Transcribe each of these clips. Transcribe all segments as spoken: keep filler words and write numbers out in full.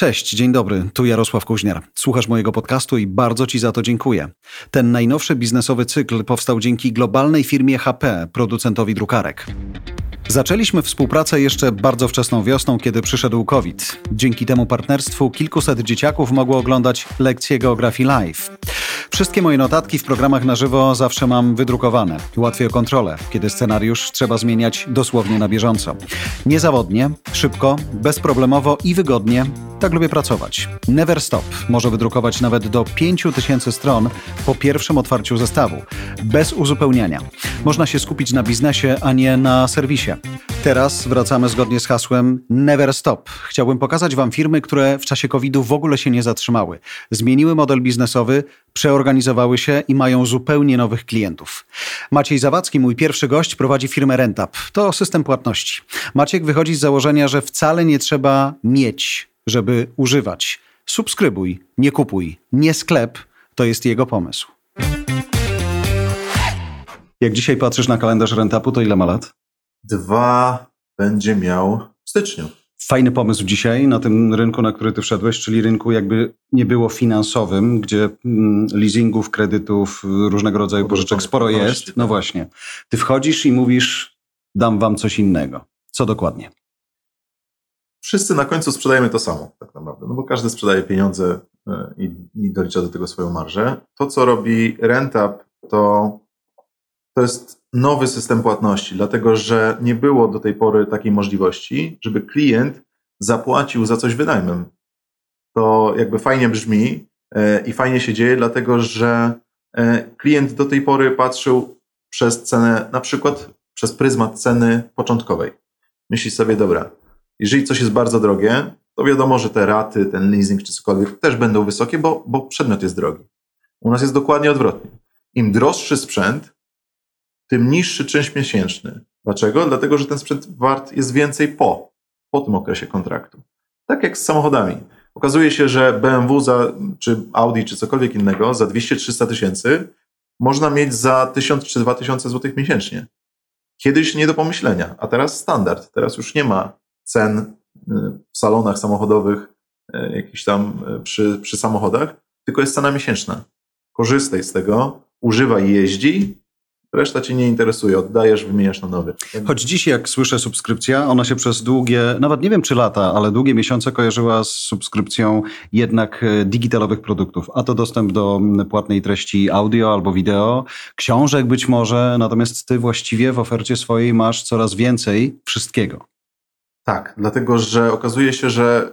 Cześć, dzień dobry, tu Jarosław Kuźniar. Słuchasz mojego podcastu i bardzo Ci za to dziękuję. Ten najnowszy biznesowy cykl powstał dzięki globalnej firmie H P, producentowi drukarek. Zaczęliśmy współpracę jeszcze bardzo wczesną wiosną, kiedy przyszedł COVID. Dzięki temu partnerstwu kilkuset dzieciaków mogło oglądać lekcje geografii live. Wszystkie moje notatki w programach na żywo zawsze mam wydrukowane. Łatwiej o kontrolę, kiedy scenariusz trzeba zmieniać dosłownie na bieżąco. Niezawodnie, szybko, bezproblemowo i wygodnie. Tak lubię pracować. Never Stop może wydrukować nawet do pięć tysięcy stron po pierwszym otwarciu zestawu. Bez uzupełniania. Można się skupić na biznesie, a nie na serwisie. Teraz wracamy zgodnie z hasłem Never Stop. Chciałbym pokazać Wam firmy, które w czasie kowida w ogóle się nie zatrzymały. Zmieniły model biznesowy, przeorganizowały się i mają zupełnie nowych klientów. Maciej Zawadzki, mój pierwszy gość, prowadzi firmę Rentab. To system płatności. Maciek wychodzi z założenia, że wcale nie trzeba mieć, żeby używać. Subskrybuj, nie kupuj, nie sklep. To jest jego pomysł. Jak dzisiaj patrzysz na kalendarz Rentabu, to ile ma lat? Dwa będzie miał w styczniu. Fajny pomysł dzisiaj na tym rynku, na który ty wszedłeś, czyli rynku jakby nie było finansowym, gdzie leasingów, kredytów, różnego rodzaju pożyczek sporo jest. No właśnie. Ty wchodzisz i mówisz, dam wam coś innego. Co dokładnie? Wszyscy na końcu sprzedajemy to samo tak naprawdę, no bo każdy sprzedaje pieniądze i, i dolicza do tego swoją marżę. To, co robi Rentab, to, to jest nowy system płatności, dlatego że nie było do tej pory takiej możliwości, żeby klient zapłacił za coś wynajmem. To jakby fajnie brzmi i fajnie się dzieje, dlatego że klient do tej pory patrzył przez cenę, na przykład przez pryzmat ceny początkowej. Myśli sobie, dobra, jeżeli coś jest bardzo drogie, to wiadomo, że te raty, ten leasing czy cokolwiek też będą wysokie, bo, bo przedmiot jest drogi. U nas jest dokładnie odwrotnie. Im droższy sprzęt, tym niższy czynsz miesięczny. Dlaczego? Dlatego, że ten sprzęt wart jest więcej po, po tym okresie kontraktu. Tak jak z samochodami. Okazuje się, że B M W za, czy Audi czy cokolwiek innego za dwieście trzysta tysięcy można mieć za tysiąc czy dwa tysiące złotych miesięcznie. Kiedyś nie do pomyślenia, a teraz standard. Teraz już nie ma cen w salonach samochodowych, jakichś tam przy, przy samochodach, tylko jest cena miesięczna. Korzystaj z tego, używaj, jeździ, reszta cię nie interesuje, oddajesz, wymieniasz na nowy. Choć dziś, jak słyszę subskrypcja, ona się przez długie, nawet nie wiem czy lata, ale długie miesiące kojarzyła z subskrypcją jednak digitalowych produktów, a to dostęp do płatnej treści audio albo wideo, książek być może, natomiast ty właściwie w ofercie swojej masz coraz więcej wszystkiego. Tak, dlatego że okazuje się, że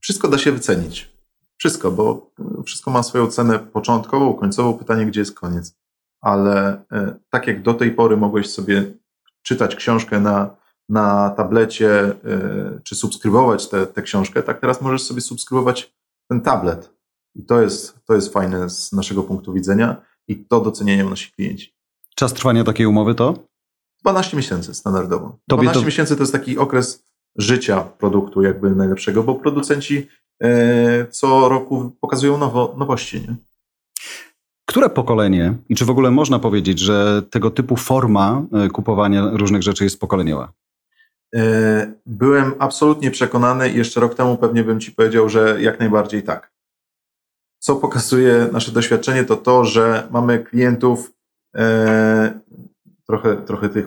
wszystko da się wycenić. Wszystko, bo wszystko ma swoją cenę początkową, końcową, pytanie gdzie jest koniec. Ale tak jak do tej pory mogłeś sobie czytać książkę na, na tablecie, czy subskrybować tę, tę książkę, tak teraz możesz sobie subskrybować ten tablet. I to jest, to jest fajne z naszego punktu widzenia i to doceniają nasi klienci. Czas trwania takiej umowy to? dwanaście miesięcy standardowo. dwanaście to... miesięcy to jest taki okres życia produktu jakby najlepszego, bo producenci e, co roku pokazują nowo, nowości. Nie? Które pokolenie i czy w ogóle można powiedzieć, że tego typu forma kupowania różnych rzeczy jest pokoleniowa? E, byłem absolutnie przekonany i jeszcze rok temu pewnie bym ci powiedział, że jak najbardziej tak. Co pokazuje nasze doświadczenie to to, że mamy klientów e, Trochę, trochę tych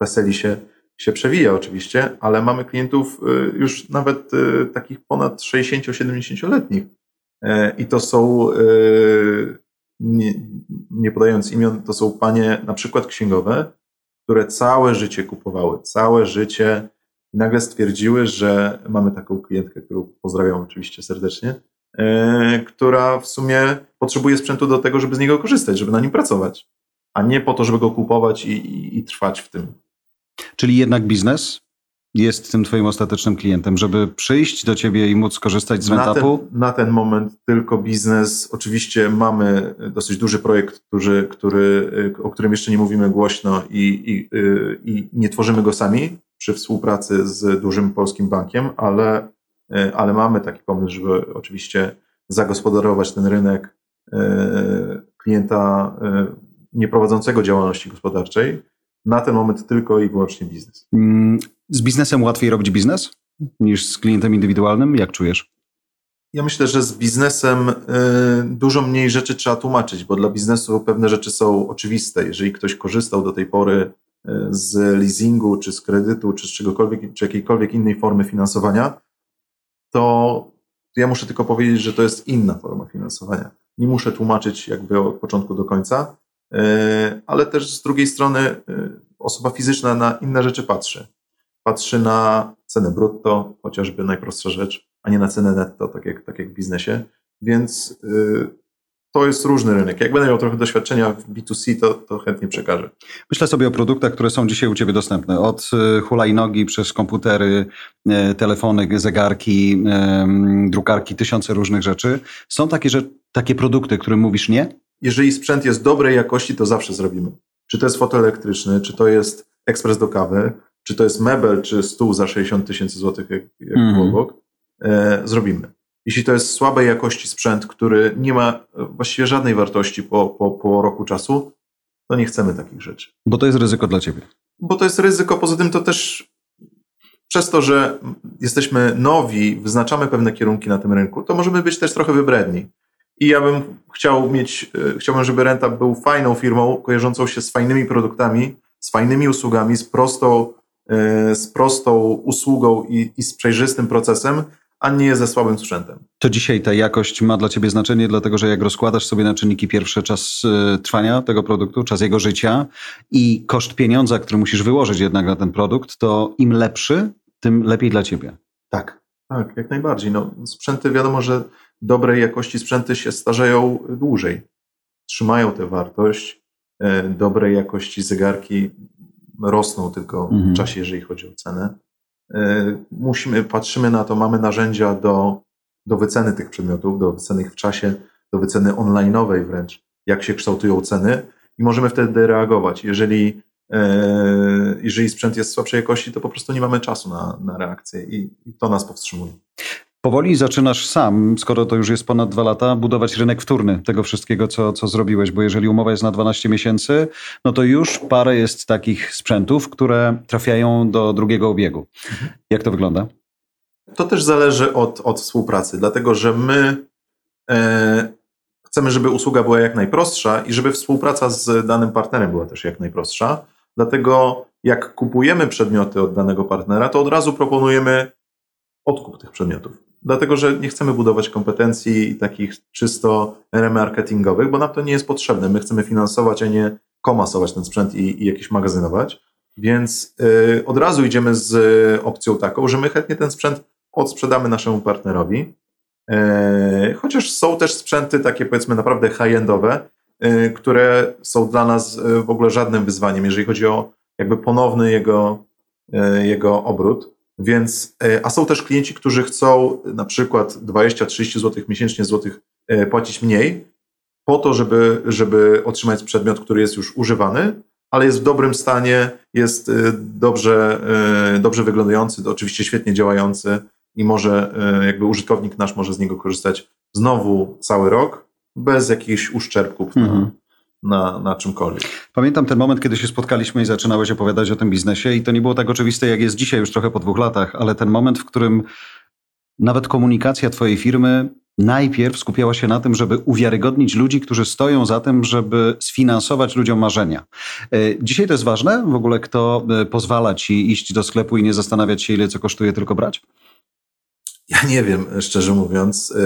weseli się, się przewija oczywiście, ale mamy klientów już nawet takich ponad sześćdziesięcio-siedemdziesięcioletnich i to są, nie, nie podając imion, to są panie na przykład księgowe, które całe życie kupowały, całe życie i nagle stwierdziły, że mamy taką klientkę, którą pozdrawiam oczywiście serdecznie, która w sumie potrzebuje sprzętu do tego, żeby z niego korzystać, żeby na nim pracować, a nie po to, żeby go kupować i, i, i trwać w tym. Czyli jednak biznes jest tym twoim ostatecznym klientem, żeby przyjść do ciebie i móc korzystać z Rentabu? Na, na ten moment tylko biznes. Oczywiście mamy dosyć duży projekt, który, który, o którym jeszcze nie mówimy głośno i, i, i nie tworzymy go sami przy współpracy z dużym polskim bankiem, ale, ale mamy taki pomysł, żeby oczywiście zagospodarować ten rynek klienta nieprowadzącego działalności gospodarczej. Na ten moment tylko i wyłącznie biznes. Z biznesem łatwiej robić biznes? niż z klientem indywidualnym? Jak czujesz? Ja myślę, że z biznesem dużo mniej rzeczy trzeba tłumaczyć, bo dla biznesu pewne rzeczy są oczywiste. Jeżeli ktoś korzystał do tej pory z leasingu, czy z kredytu, czy z czegokolwiek, czy jakiejkolwiek innej formy finansowania, to ja muszę tylko powiedzieć, że to jest inna forma finansowania. Nie muszę tłumaczyć jakby od początku do końca, ale też z drugiej strony osoba fizyczna na inne rzeczy patrzy. Patrzy na cenę brutto, chociażby najprostsza rzecz, a nie na cenę netto, tak jak, tak jak w biznesie. Więc y, to jest różny rynek. Jak będę miał trochę doświadczenia w B dwa C, to, to chętnie przekażę. Myślę sobie o produktach, które są dzisiaj u Ciebie dostępne. Od hulajnogi przez komputery, telefony, zegarki, drukarki, tysiące różnych rzeczy. Są takie, że, takie produkty, którym mówisz nie? Jeżeli sprzęt jest dobrej jakości, to zawsze zrobimy. Czy to jest fotoelektryczny, czy to jest ekspres do kawy, czy to jest mebel, czy stół za sześćdziesiąt tysięcy złotych, jak, jak mm. obok, e, zrobimy. Jeśli to jest słabej jakości sprzęt, który nie ma właściwie żadnej wartości po, po, po roku czasu, to nie chcemy takich rzeczy. Bo to jest ryzyko dla Ciebie. Bo to jest ryzyko, poza tym to też przez to, że jesteśmy nowi, wyznaczamy pewne kierunki na tym rynku, to możemy być też trochę wybredni. I ja bym chciał mieć, chciałbym, żeby Rentab był fajną firmą, kojarzącą się z fajnymi produktami, z fajnymi usługami, z prostą z prostą usługą i, i z przejrzystym procesem, a nie ze słabym sprzętem. To dzisiaj ta jakość ma dla Ciebie znaczenie, dlatego że jak rozkładasz sobie na czynniki pierwsze czas trwania tego produktu, czas jego życia i koszt pieniądza, który musisz wyłożyć jednak na ten produkt, to im lepszy, tym lepiej dla Ciebie. Tak, tak, jak najbardziej. No, sprzęty, wiadomo, że dobrej jakości sprzęty się starzeją dłużej. Trzymają tę wartość, dobrej jakości zegarki rosną tylko mhm. w czasie, jeżeli chodzi o cenę. Yy, musimy, patrzymy na to, mamy narzędzia do, do wyceny tych przedmiotów, do wyceny ich w czasie, do wyceny online'owej wręcz, jak się kształtują ceny i możemy wtedy reagować. Jeżeli, yy, jeżeli sprzęt jest słabszej jakości, to po prostu nie mamy czasu na, na reakcję i, i to nas powstrzymuje. Powoli zaczynasz sam, skoro to już jest ponad dwa lata, budować rynek wtórny tego wszystkiego, co, co zrobiłeś, bo jeżeli umowa jest na dwanaście miesięcy, no to już parę jest takich sprzętów, które trafiają do drugiego obiegu. Jak to wygląda? To też zależy od, od współpracy, dlatego że my e, chcemy, żeby usługa była jak najprostsza i żeby współpraca z danym partnerem była też jak najprostsza. Dlatego jak kupujemy przedmioty od danego partnera, to od razu proponujemy odkup tych przedmiotów. Dlatego, że nie chcemy budować kompetencji takich czysto remarketingowych, bo nam to nie jest potrzebne. My chcemy finansować, a nie komasować ten sprzęt i, i jakiś magazynować. Więc yy, od razu idziemy z opcją taką, że my chętnie ten sprzęt odsprzedamy naszemu partnerowi. Yy, chociaż są też sprzęty takie, powiedzmy, naprawdę high-endowe, yy, które są dla nas yy, w ogóle żadnym wyzwaniem, jeżeli chodzi o jakby ponowny jego, yy, jego obrót. Więc, a są też klienci, którzy chcą na przykład dwadzieścia do trzydziestu złotych miesięcznie złotych płacić mniej po to, żeby, żeby otrzymać przedmiot, który jest już używany, ale jest w dobrym stanie, jest dobrze, dobrze wyglądający, oczywiście świetnie działający i może jakby użytkownik nasz może z niego korzystać znowu cały rok bez jakichś uszczerbków. Mhm. Na, na czymkolwiek. Pamiętam ten moment, kiedy się spotkaliśmy i zaczynałeś opowiadać o tym biznesie i to nie było tak oczywiste, jak jest dzisiaj, już trochę po dwóch latach, ale ten moment, w którym nawet komunikacja twojej firmy najpierw skupiała się na tym, żeby uwiarygodnić ludzi, którzy stoją za tym, żeby sfinansować ludziom marzenia. Dzisiaj to jest ważne? W ogóle kto pozwala ci iść do sklepu i nie zastanawiać się, ile co kosztuje, tylko brać? Ja nie wiem, szczerze mówiąc,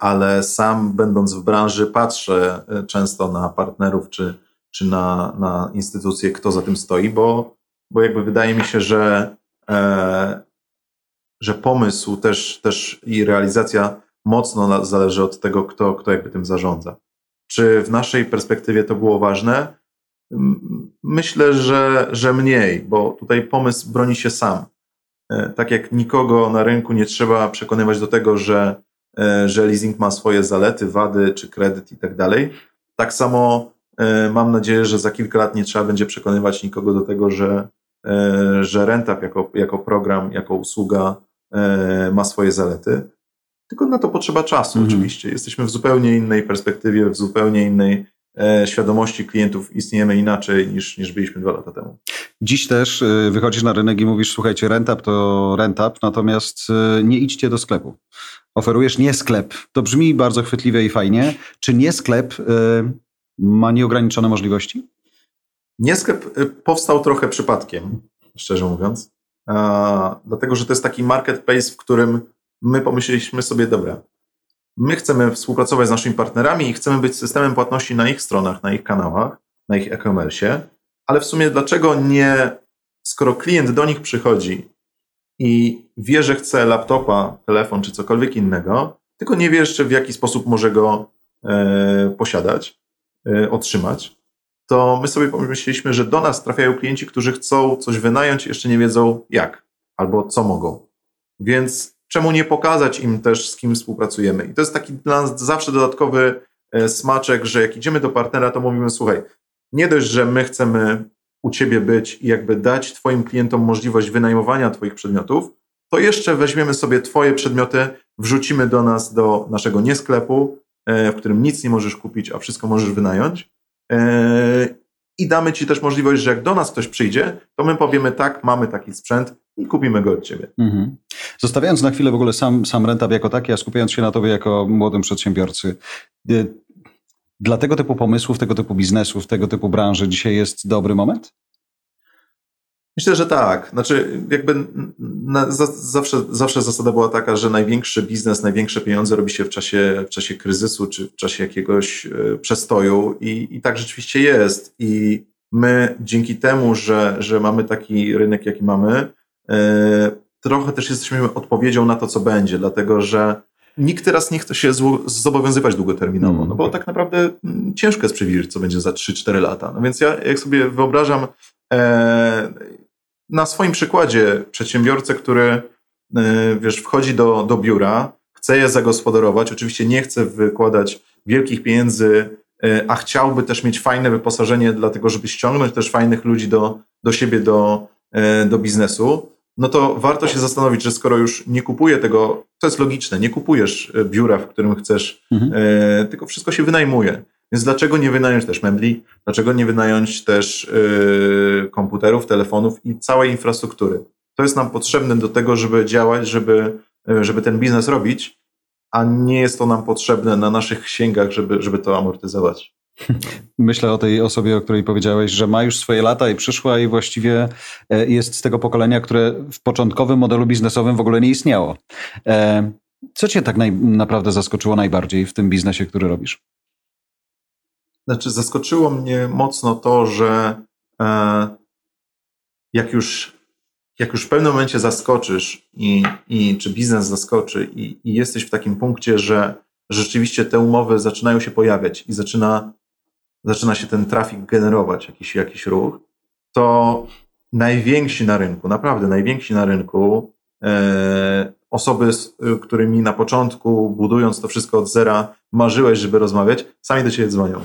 ale sam będąc w branży patrzę często na partnerów czy, czy na, na instytucje, kto za tym stoi, bo, bo jakby wydaje mi się, że, że pomysł też, też i realizacja mocno zależy od tego, kto, kto jakby tym zarządza. Czy w naszej perspektywie to było ważne? Myślę, że, że mniej, bo tutaj pomysł broni się sam. Tak jak nikogo na rynku nie trzeba przekonywać do tego, że, że leasing ma swoje zalety, wady czy kredyt i tak dalej. Tak samo mam nadzieję, że za kilka lat nie trzeba będzie przekonywać nikogo do tego, że, że Rentab jako, jako program, jako usługa ma swoje zalety. Tylko na to potrzeba czasu mhm. oczywiście. Jesteśmy w zupełnie innej perspektywie, w zupełnie innej świadomości klientów istniejemy inaczej niż, niż byliśmy dwa lata temu. Dziś też wychodzisz na rynek i mówisz, słuchajcie, Rentab to Rentab, natomiast nie idźcie do sklepu. Oferujesz nie sklep. To brzmi bardzo chwytliwie i fajnie. Czy nie sklep ma nieograniczone możliwości? Nie sklep powstał trochę przypadkiem, szczerze mówiąc, dlatego, że to jest taki marketplace, w którym my pomyśleliśmy sobie, dobra, my chcemy współpracować z naszymi partnerami i chcemy być systemem płatności na ich stronach, na ich kanałach, na ich e-commerce, ale w sumie dlaczego nie, skoro klient do nich przychodzi i wie, że chce laptopa, telefon czy cokolwiek innego, tylko nie wie jeszcze w jaki sposób może go e, posiadać, e, otrzymać, to my sobie pomyśleliśmy, że do nas trafiają klienci, którzy chcą coś wynająć, jeszcze nie wiedzą jak albo co mogą. Więc czemu nie pokazać im też, z kim współpracujemy? I to jest taki dla nas zawsze dodatkowy smaczek, że jak idziemy do partnera, to mówimy, słuchaj, nie dość, że my chcemy u ciebie być i jakby dać twoim klientom możliwość wynajmowania twoich przedmiotów, to jeszcze weźmiemy sobie twoje przedmioty, wrzucimy do nas, do naszego niesklepu, w którym nic nie możesz kupić, a wszystko możesz wynająć. I damy ci też możliwość, że jak do nas ktoś przyjdzie, to my powiemy tak, mamy taki sprzęt i kupimy go od ciebie. Mhm. Zostawiając na chwilę w ogóle sam, sam Rentab jako taki, a skupiając się na tobie jako młodym przedsiębiorcy, dla tego typu pomysłów, tego typu biznesów, tego typu branży dzisiaj jest dobry moment? Myślę, że tak. Znaczy jakby na, za, zawsze, zawsze zasada była taka, że największy biznes, największe pieniądze robi się w czasie, w czasie kryzysu czy w czasie jakiegoś y, przestoju i, i tak rzeczywiście jest. I my dzięki temu, że, że mamy taki rynek, jaki mamy, y, trochę też jesteśmy odpowiedzią na to, co będzie, dlatego że nikt teraz nie chce się zło- zobowiązywać długoterminowo, no bo tak naprawdę m, ciężko jest przewidzieć, co będzie za trzy cztery lata. No więc ja jak sobie wyobrażam e, na swoim przykładzie przedsiębiorcę, który e, wiesz, wchodzi do, do biura, chce je zagospodarować, oczywiście nie chce wykładać wielkich pieniędzy, e, a chciałby też mieć fajne wyposażenie, dlatego żeby ściągnąć też fajnych ludzi do, do siebie, do, e, do biznesu. No to warto się zastanowić, że skoro już nie kupuję tego, to jest logiczne, nie kupujesz biura, w którym chcesz, mhm. e, tylko wszystko się wynajmuje. Więc dlaczego nie wynająć też mebli, dlaczego nie wynająć też e, komputerów, telefonów i całej infrastruktury? To jest nam potrzebne do tego, żeby działać, żeby, e, żeby ten biznes robić, a nie jest to nam potrzebne na naszych księgach, żeby, żeby to amortyzować. Myślę o tej osobie, o której powiedziałeś, że ma już swoje lata i przyszła i właściwie jest z tego pokolenia, które w początkowym modelu biznesowym w ogóle nie istniało. Co cię tak naj- naprawdę zaskoczyło najbardziej w tym biznesie, który robisz? Znaczy zaskoczyło mnie mocno to, że e, jak już, jak już w pewnym momencie zaskoczysz i, i czy biznes zaskoczy i, i jesteś w takim punkcie, że rzeczywiście te umowy zaczynają się pojawiać i zaczyna zaczyna się ten trafik generować, jakiś, jakiś ruch, to najwięksi na rynku, naprawdę najwięksi na rynku, e, osoby, z którymi na początku, budując to wszystko od zera, marzyłeś, żeby rozmawiać, sami do ciebie dzwonią.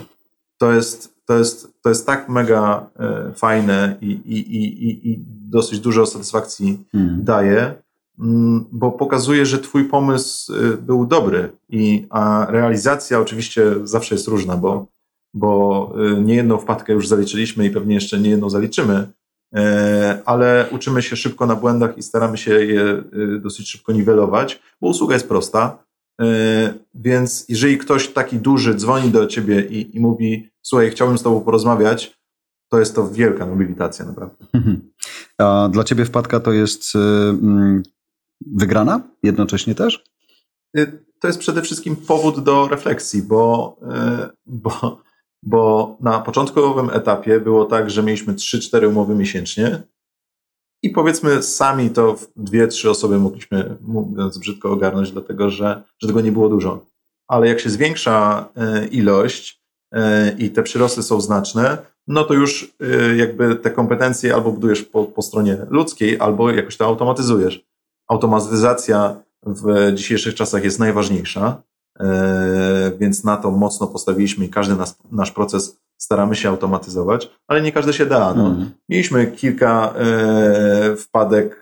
To jest, to jest, to jest tak mega e, fajne i, i, i, i, i dosyć dużo satysfakcji hmm. daje, m, bo pokazuje, że twój pomysł y, był dobry, i, a realizacja oczywiście zawsze jest różna, bo bo niejedną wpadkę już zaliczyliśmy i pewnie jeszcze niejedną zaliczymy, ale uczymy się szybko na błędach i staramy się je dosyć szybko niwelować, bo usługa jest prosta, więc jeżeli ktoś taki duży dzwoni do ciebie i, i mówi, słuchaj, chciałbym z tobą porozmawiać, to jest to wielka nobilitacja naprawdę. A dla ciebie wpadka to jest wygrana jednocześnie też? To jest przede wszystkim powód do refleksji, bo, bo Bo na początkowym etapie było tak, że mieliśmy trzy cztery umowy miesięcznie i powiedzmy sami to w dwie trzy osoby mogliśmy, mówiąc brzydko, ogarnąć, dlatego że, że tego nie było dużo. Ale jak się zwiększa ilość i te przyrosty są znaczne, no to już jakby te kompetencje albo budujesz po, po stronie ludzkiej, albo jakoś to automatyzujesz. Automatyzacja w dzisiejszych czasach jest najważniejsza. Yy, więc na to mocno postawiliśmy i każdy nas, nasz proces staramy się automatyzować, ale nie każdy się da. No. Mm. Mieliśmy kilka yy, wpadek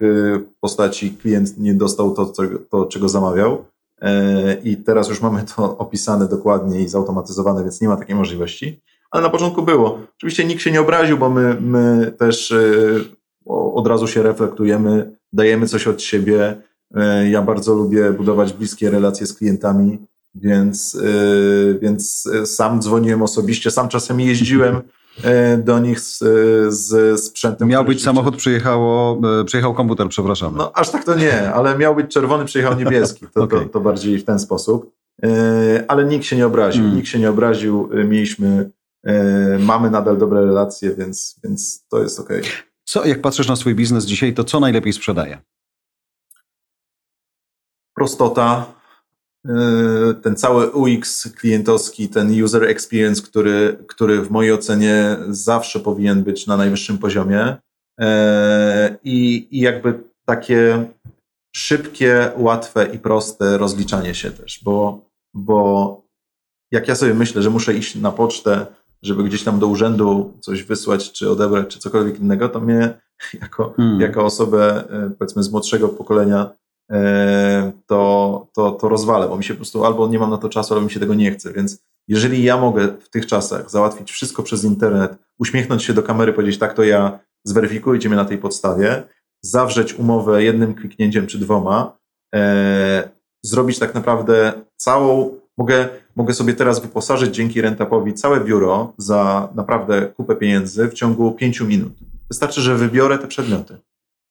w postaci klient nie dostał to, to, to czego zamawiał yy, i teraz już mamy to opisane dokładnie i zautomatyzowane, więc nie ma takiej możliwości, ale na początku było. Oczywiście nikt się nie obraził, bo my, my też yy, od razu się reflektujemy, dajemy coś od siebie. Yy, ja bardzo lubię budować bliskie relacje z klientami, więc, yy, więc sam dzwoniłem osobiście, sam czasem jeździłem do nich z, z sprzętem. Miał być samochód, przyjechało, przyjechał komputer, przepraszam. No aż tak to nie, ale miał być czerwony, przyjechał niebieski. To, okay. to, to bardziej w ten sposób. Ale nikt się nie obraził, mm. nikt się nie obraził. Mieliśmy, mamy nadal dobre relacje, więc, więc to jest okej. Okay. Co, jak patrzysz na swój biznes dzisiaj, to co najlepiej sprzedaje? Prostota, ten cały U X klientowski, ten user experience, który, który w mojej ocenie zawsze powinien być na najwyższym poziomie i, i jakby takie szybkie, łatwe i proste rozliczanie się też, bo, bo jak ja sobie myślę, że muszę iść na pocztę, żeby gdzieś tam do urzędu coś wysłać, czy odebrać, czy cokolwiek innego, to mnie jako, hmm. jako osobę, powiedzmy, z młodszego pokolenia To, to, to rozwalę, bo mi się po prostu albo nie mam na to czasu, albo mi się tego nie chce, więc jeżeli ja mogę w tych czasach załatwić wszystko przez internet, uśmiechnąć się do kamery, powiedzieć tak, to ja, zweryfikujcie mnie na tej podstawie, zawrzeć umowę jednym kliknięciem czy dwoma, e, zrobić tak naprawdę całą, mogę, mogę sobie teraz wyposażyć dzięki Rentapowi całe biuro za naprawdę kupę pieniędzy w ciągu pięciu minut. Wystarczy, że wybiorę te przedmioty.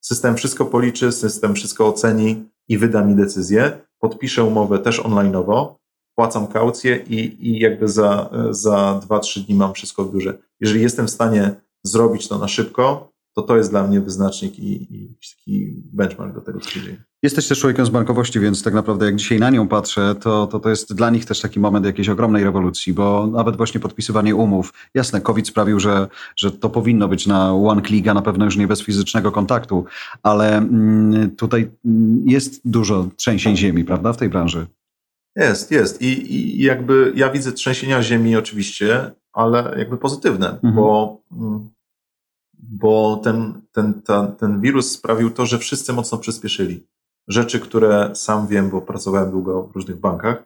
System wszystko policzy, system wszystko oceni i wyda mi decyzję. Podpiszę umowę też online'owo, płacam kaucję i, i jakby za, za dwa trzy dni mam wszystko w biurze. Jeżeli jestem w stanie zrobić to na szybko, to to jest dla mnie wyznacznik i, i taki benchmark do tego, co się dzieje. Jesteś też człowiekiem z bankowości, więc tak naprawdę jak dzisiaj na nią patrzę, to, to to jest dla nich też taki moment jakiejś ogromnej rewolucji, bo nawet właśnie podpisywanie umów, jasne, COVID sprawił, że, że to powinno być na one click, a na pewno już nie bez fizycznego kontaktu, ale mm, tutaj jest dużo trzęsień ziemi, prawda, w tej branży? Jest, jest. I, i jakby ja widzę trzęsienia ziemi oczywiście, ale jakby pozytywne, mhm. bo... Mm, bo ten, ten, ta, ten wirus sprawił to, że wszyscy mocno przyspieszyli. Rzeczy, które sam wiem, bo pracowałem długo w różnych bankach,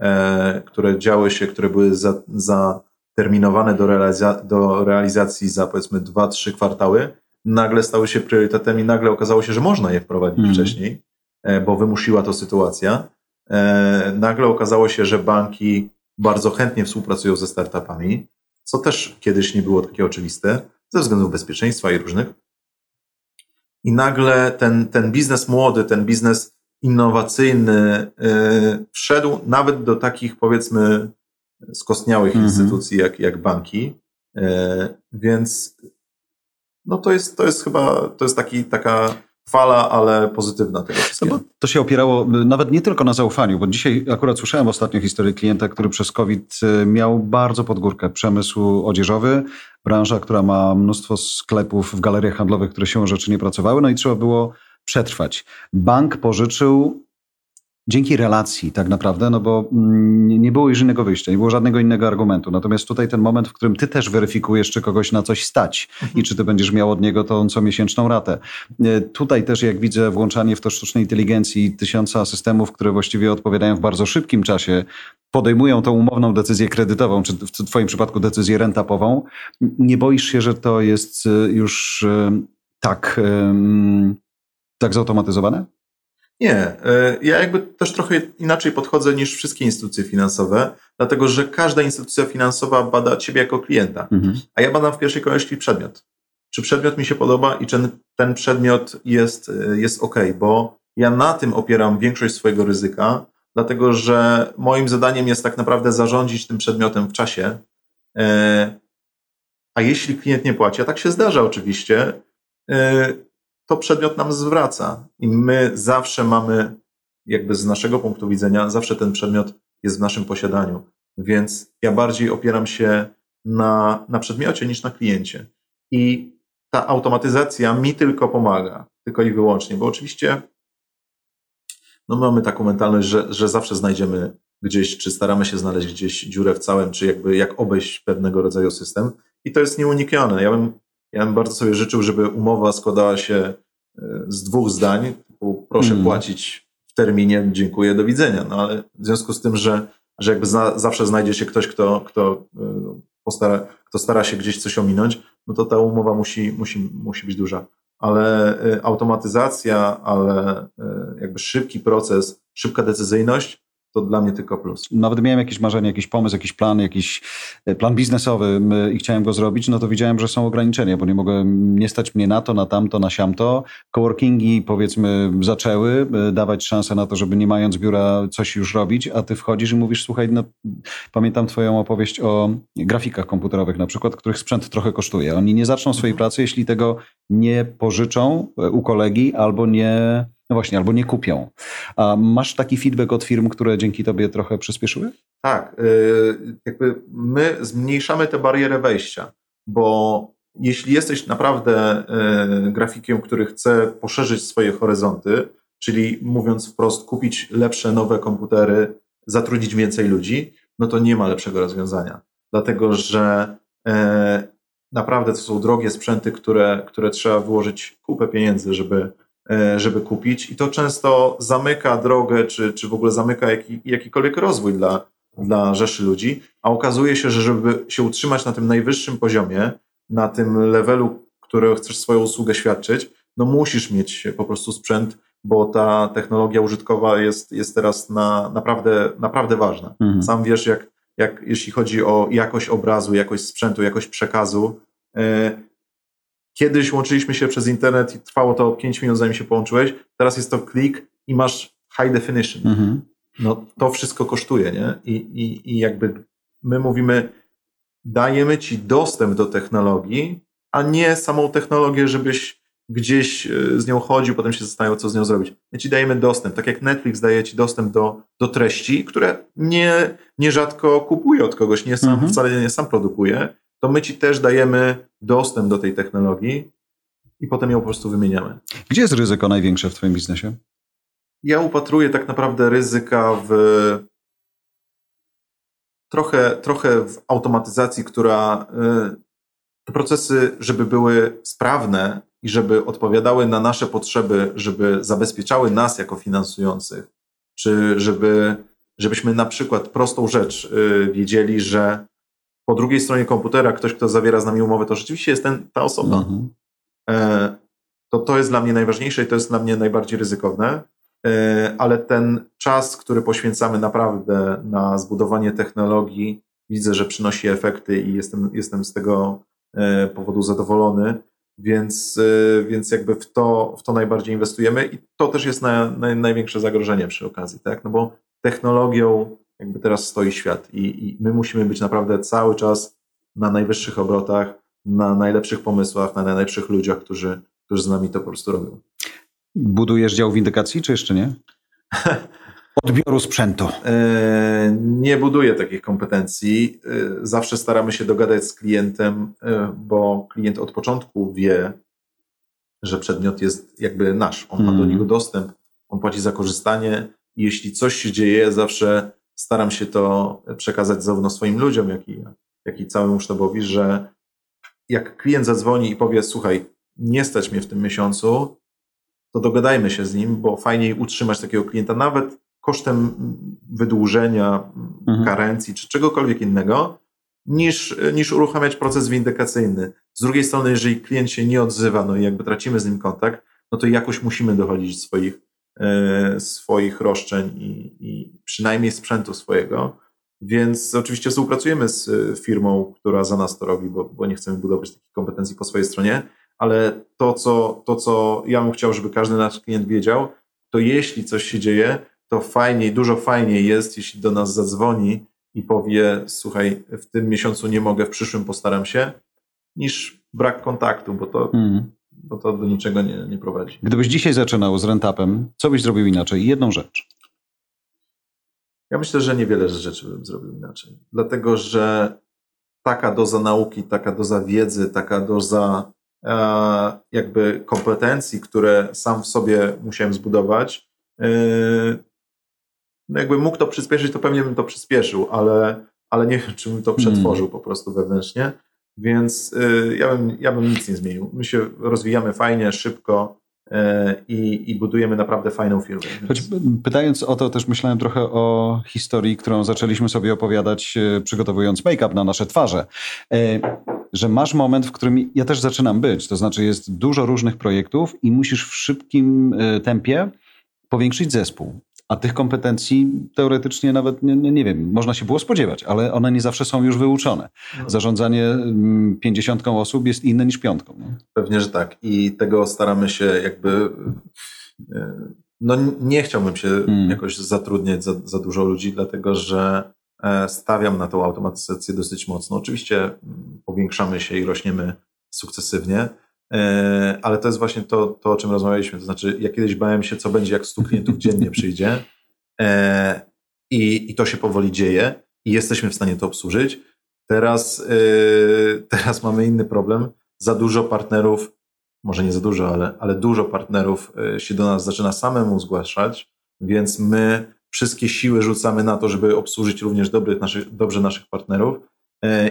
e, które działy się, które były zaterminowane za do, realiza- do realizacji za powiedzmy dwa trzy kwartały, nagle stały się priorytetem i nagle okazało się, że można je wprowadzić mm. wcześniej, e, bo wymusiła to sytuacja. E, nagle okazało się, że banki bardzo chętnie współpracują ze startupami, co też kiedyś nie było takie oczywiste, ze względów bezpieczeństwa i różnych. I nagle ten, ten biznes młody, ten biznes innowacyjny yy, wszedł nawet do takich, powiedzmy, skostniałych mm-hmm. instytucji jak, jak banki. Yy, więc no to jest, to jest chyba, to jest taki, taka fala, ale pozytywna tego wszystkiego. No to się opierało nawet nie tylko na zaufaniu, bo dzisiaj akurat słyszałem ostatnio historię klienta, który przez COVID miał bardzo pod górkę przemysł odzieżowy, branża, która ma mnóstwo sklepów w galeriach handlowych, które się rzeczy nie pracowały, no i trzeba było przetrwać. Bank pożyczył dzięki relacji tak naprawdę, no bo nie było już innego wyjścia, nie było żadnego innego argumentu. Natomiast tutaj ten moment, w którym ty też weryfikujesz, czy kogoś na coś stać i czy ty będziesz miał od niego tą comiesięczną ratę. Tutaj też, jak widzę, włączanie w to sztucznej inteligencji tysiąca systemów, które właściwie odpowiadają w bardzo szybkim czasie, podejmują tą umowną decyzję kredytową, czy w twoim przypadku decyzję rentapową. Nie boisz się, że to jest już tak, tak zautomatyzowane? Nie, ja jakby też trochę inaczej podchodzę niż wszystkie instytucje finansowe, dlatego że każda instytucja finansowa bada ciebie jako klienta, mhm. a ja badam w pierwszej kolejności przedmiot. Czy przedmiot mi się podoba i czy ten przedmiot jest, jest ok, bo ja na tym opieram większość swojego ryzyka, dlatego że moim zadaniem jest tak naprawdę zarządzić tym przedmiotem w czasie, a jeśli klient nie płaci, a tak się zdarza oczywiście, to przedmiot nam zwraca i my zawsze mamy, jakby z naszego punktu widzenia, zawsze ten przedmiot jest w naszym posiadaniu, więc ja bardziej opieram się na, na przedmiocie niż na kliencie i ta automatyzacja mi tylko pomaga, tylko i wyłącznie, bo oczywiście no mamy taką mentalność, że, że zawsze znajdziemy gdzieś, czy staramy się znaleźć gdzieś dziurę w całym, czy jakby jak obejść pewnego rodzaju system i to jest nieuniknione. Ja bym Ja bym bardzo sobie życzył, żeby umowa składała się z dwóch zdań, typu proszę hmm. płacić w terminie, dziękuję, do widzenia. No ale w związku z tym, że, że jakby za, zawsze znajdzie się ktoś, kto, kto postara, kto stara się gdzieś coś ominąć, no to ta umowa musi, musi, musi być duża. Ale automatyzacja, ale jakby szybki proces, szybka decyzyjność, to dla mnie tylko plus. Nawet miałem jakieś marzenie, jakiś pomysł, jakiś plan, jakiś plan biznesowy i chciałem go zrobić, no to widziałem, że są ograniczenia, bo nie mogę, nie stać mnie na to, na tamto, na siamto. Coworkingi, powiedzmy, zaczęły dawać szansę na to, żeby nie mając biura coś już robić, a ty wchodzisz i mówisz, słuchaj, no, pamiętam twoją opowieść o grafikach komputerowych na przykład, których sprzęt trochę kosztuje. Oni nie zaczną swojej pracy, jeśli tego nie pożyczą u kolegi albo nie... No właśnie, albo nie kupią. A masz taki feedback od firm, które dzięki tobie trochę przyspieszyły? Tak. Jakby my zmniejszamy tę barierę wejścia, bo jeśli jesteś naprawdę grafikiem, który chce poszerzyć swoje horyzonty, czyli mówiąc wprost kupić lepsze, nowe komputery, zatrudnić więcej ludzi, no to nie ma lepszego rozwiązania. Dlatego, że naprawdę to są drogie sprzęty, które, które trzeba wyłożyć kupę pieniędzy, żeby żeby kupić i to często zamyka drogę, czy, czy w ogóle zamyka jaki, jakikolwiek rozwój dla, dla rzeszy ludzi, a okazuje się, że żeby się utrzymać na tym najwyższym poziomie, na tym levelu, który chcesz swoją usługę świadczyć, no musisz mieć po prostu sprzęt, bo ta technologia użytkowa jest, jest teraz na, naprawdę, naprawdę ważna. Mhm. Sam wiesz, jak, jak jeśli chodzi o jakość obrazu, jakość sprzętu, jakość przekazu, yy, kiedyś łączyliśmy się przez internet i trwało to pięć minut, zanim się połączyłeś. Teraz jest to klik i masz high definition. Mhm. No to wszystko kosztuje, nie? I, i, i jakby my mówimy, dajemy ci dostęp do technologii, a nie samą technologię, żebyś gdzieś z nią chodził, potem się zastanawiał, co z nią zrobić. My ci dajemy dostęp, tak jak Netflix daje ci dostęp do, do treści, które nie, nierzadko kupuje od kogoś, nie sam, mhm. wcale nie sam produkuje, to my ci też dajemy dostęp do tej technologii i potem ją po prostu wymieniamy. Gdzie jest ryzyko największe w twoim biznesie? Ja upatruję tak naprawdę ryzyka w trochę, trochę w automatyzacji, która te procesy, żeby były sprawne i żeby odpowiadały na nasze potrzeby, żeby zabezpieczały nas jako finansujących, czy żeby, żebyśmy na przykład prostą rzecz wiedzieli, że po drugiej stronie komputera ktoś, kto zawiera z nami umowę, to rzeczywiście jest ten, ta osoba. Mhm. E, to, to jest dla mnie najważniejsze i to jest dla mnie najbardziej ryzykowne, e, ale ten czas, który poświęcamy naprawdę na zbudowanie technologii, widzę, że przynosi efekty i jestem, jestem z tego e, powodu zadowolony, więc, e, więc jakby w to, w to najbardziej inwestujemy i to też jest na, na, największe zagrożenie przy okazji, tak? No bo technologią jakby teraz stoi świat i, i my musimy być naprawdę cały czas na najwyższych obrotach, na najlepszych pomysłach, na najlepszych ludziach, którzy, którzy z nami to po prostu robią. Budujesz dział windykacji, czy jeszcze nie? Odbioru sprzętu. E, nie buduję takich kompetencji. E, zawsze staramy się dogadać z klientem, e, bo klient od początku wie, że przedmiot jest jakby nasz. On mm. ma do niego dostęp, on płaci za korzystanie i jeśli coś się dzieje, zawsze staram się to przekazać zarówno swoim ludziom, jak i, jak i całemu sztabowi, że jak klient zadzwoni i powie, słuchaj, nie stać mnie w tym miesiącu, to dogadajmy się z nim, bo fajniej utrzymać takiego klienta nawet kosztem wydłużenia, mhm. karencji czy czegokolwiek innego, niż, niż uruchamiać proces windykacyjny. Z drugiej strony, jeżeli klient się nie odzywa, no i jakby tracimy z nim kontakt, no to jakoś musimy dochodzić swoich swoich roszczeń i, i przynajmniej sprzętu swojego, więc oczywiście współpracujemy z firmą, która za nas to robi, bo, bo nie chcemy budować takich kompetencji po swojej stronie, ale to co, to, co ja bym chciał, żeby każdy nasz klient wiedział, to jeśli coś się dzieje, to fajniej, dużo fajniej jest, jeśli do nas zadzwoni i powie, słuchaj, w tym miesiącu nie mogę, w przyszłym postaram się, niż brak kontaktu, bo to... Mm. bo to do niczego nie, nie prowadzi. Gdybyś dzisiaj zaczynał z RentUpem, co byś zrobił inaczej? Jedną rzecz. Ja myślę, że niewiele rzeczy bym zrobił inaczej. Dlatego, że taka doza nauki, taka doza wiedzy, taka doza e, jakby kompetencji, które sam w sobie musiałem zbudować, e, no jakby mógł to przyspieszyć, to pewnie bym to przyspieszył, ale, ale nie wiem, czy bym to przetworzył hmm. po prostu wewnętrznie. Więc y, ja, bym, ja bym nic nie zmienił. My się rozwijamy fajnie, szybko, y, I, i budujemy naprawdę fajną firmę. Choć pytając o to, też myślałem trochę o historii, którą zaczęliśmy sobie opowiadać, przygotowując make-up na nasze twarze, że masz moment, w którym ja też zaczynam być, to znaczy jest dużo różnych projektów i musisz w szybkim tempie powiększyć zespół. A tych kompetencji teoretycznie nawet, nie, nie wiem, można się było spodziewać, ale one nie zawsze są już wyuczone. Zarządzanie pięćdziesiątką osób jest inne niż piątką. Nie? Pewnie, że tak. I tego staramy się jakby... No nie chciałbym się hmm. jakoś zatrudniać za, za dużo ludzi, dlatego że stawiam na tą automatyzację dosyć mocno. Oczywiście powiększamy się i rośniemy sukcesywnie, ale to jest właśnie to, to, o czym rozmawialiśmy. To znaczy, ja kiedyś bałem się, co będzie, jak stu klientów dziennie przyjdzie i, i to się powoli dzieje i jesteśmy w stanie to obsłużyć. Teraz, teraz mamy inny problem. Za dużo partnerów, może nie za dużo, ale, ale dużo partnerów się do nas zaczyna samemu zgłaszać, więc my wszystkie siły rzucamy na to, żeby obsłużyć również dobrych naszych, dobrze naszych partnerów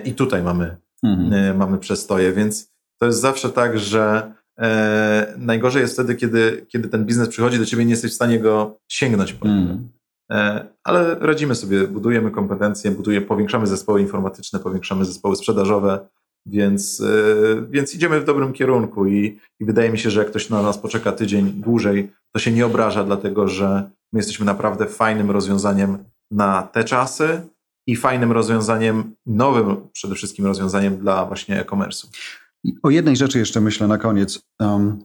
i tutaj mamy, mhm. mamy przestoje, więc to jest zawsze tak, że e, najgorzej jest wtedy, kiedy, kiedy ten biznes przychodzi do ciebie i nie jesteś w stanie go sięgnąć po mm. e, ale radzimy sobie, budujemy kompetencje, budujemy, powiększamy zespoły informatyczne, powiększamy zespoły sprzedażowe, więc, e, więc idziemy w dobrym kierunku i, i wydaje mi się, że jak ktoś na nas poczeka tydzień dłużej, to się nie obraża, dlatego że my jesteśmy naprawdę fajnym rozwiązaniem na te czasy i fajnym rozwiązaniem, nowym przede wszystkim rozwiązaniem dla właśnie e-commerce'u. O jednej rzeczy jeszcze myślę na koniec. Um,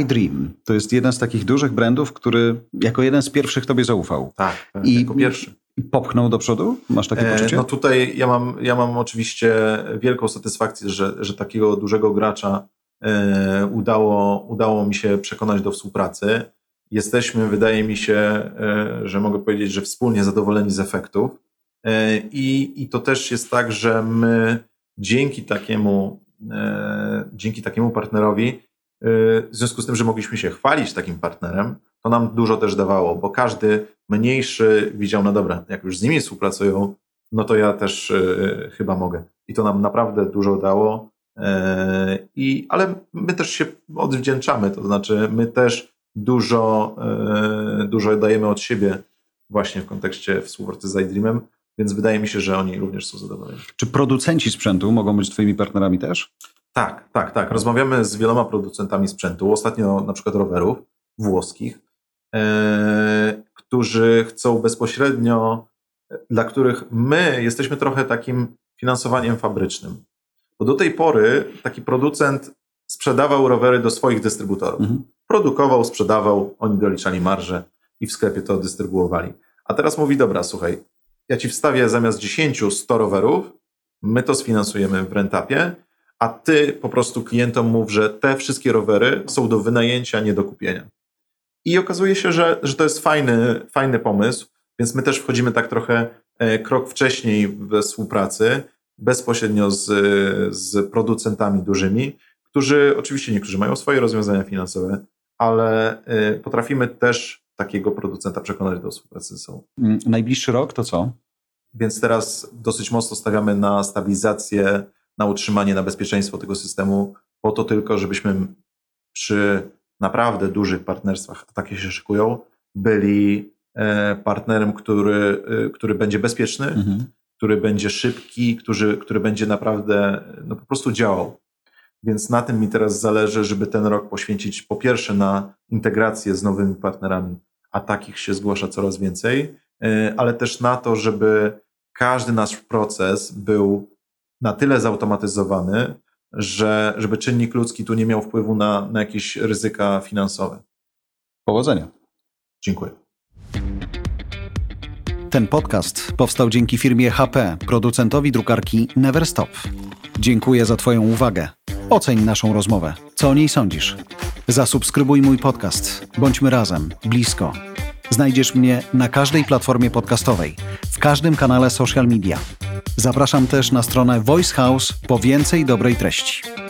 iDream to jest jeden z takich dużych brandów, który jako jeden z pierwszych tobie zaufał. Tak, I, jako pierwszy. I popchnął do przodu? Masz takie poczucie? E, no tutaj ja mam, ja mam oczywiście wielką satysfakcję, że, że takiego dużego gracza e, udało, udało mi się przekonać do współpracy. Jesteśmy, wydaje mi się, e, że mogę powiedzieć, że wspólnie zadowoleni z efektów. E, i, I to też jest tak, że my dzięki takiemu dzięki takiemu partnerowi, w związku z tym, że mogliśmy się chwalić takim partnerem, to nam dużo też dawało, bo każdy mniejszy widział, no dobra, jak już z nimi współpracują, no to ja też chyba mogę. I to nam naprawdę dużo dało, i, ale my też się odwdzięczamy, to znaczy my też dużo, dużo dajemy od siebie właśnie w kontekście współpracy z iDreamem, więc wydaje mi się, że oni również są zadowoleni. Czy producenci sprzętu mogą być twoimi partnerami też? Tak, tak, tak. Rozmawiamy z wieloma producentami sprzętu, ostatnio na przykład rowerów włoskich, yy, którzy chcą bezpośrednio, dla których my jesteśmy trochę takim finansowaniem fabrycznym. Bo do tej pory taki producent sprzedawał rowery do swoich dystrybutorów. Mhm. Produkował, sprzedawał, oni doliczali marżę i w sklepie to dystrybuowali. A teraz mówi, dobra, słuchaj, ja ci wstawię zamiast dziesięciu sto rowerów, my to sfinansujemy w RentUpie, a ty po prostu klientom mów, że te wszystkie rowery są do wynajęcia, nie do kupienia. I okazuje się, że, że to jest fajny, fajny pomysł, więc my też wchodzimy tak trochę krok wcześniej we współpracy, bezpośrednio z, z producentami dużymi, którzy oczywiście niektórzy mają swoje rozwiązania finansowe, ale potrafimy też takiego producenta przekonać do współpracy ze sobą. Najbliższy rok to co? Więc teraz dosyć mocno stawiamy na stabilizację, na utrzymanie, na bezpieczeństwo tego systemu, po to tylko, żebyśmy przy naprawdę dużych partnerstwach, a takie się szykują, byli partnerem, który, który będzie bezpieczny, mhm. który będzie szybki, który, który będzie naprawdę no, po prostu działał. Więc na tym mi teraz zależy, żeby ten rok poświęcić po pierwsze na integrację z nowymi partnerami, a takich się zgłasza coraz więcej, ale też na to, żeby każdy nasz proces był na tyle zautomatyzowany, że, żeby czynnik ludzki tu nie miał wpływu na, na jakieś ryzyka finansowe. Powodzenia. Dziękuję. Ten podcast powstał dzięki firmie H P, producentowi drukarki Never Stop. Dziękuję za twoją uwagę. Oceń naszą rozmowę. Co o niej sądzisz? Zasubskrybuj mój podcast. Bądźmy razem, blisko. Znajdziesz mnie na każdej platformie podcastowej, w każdym kanale social media. Zapraszam też na stronę Voice House po więcej dobrej treści.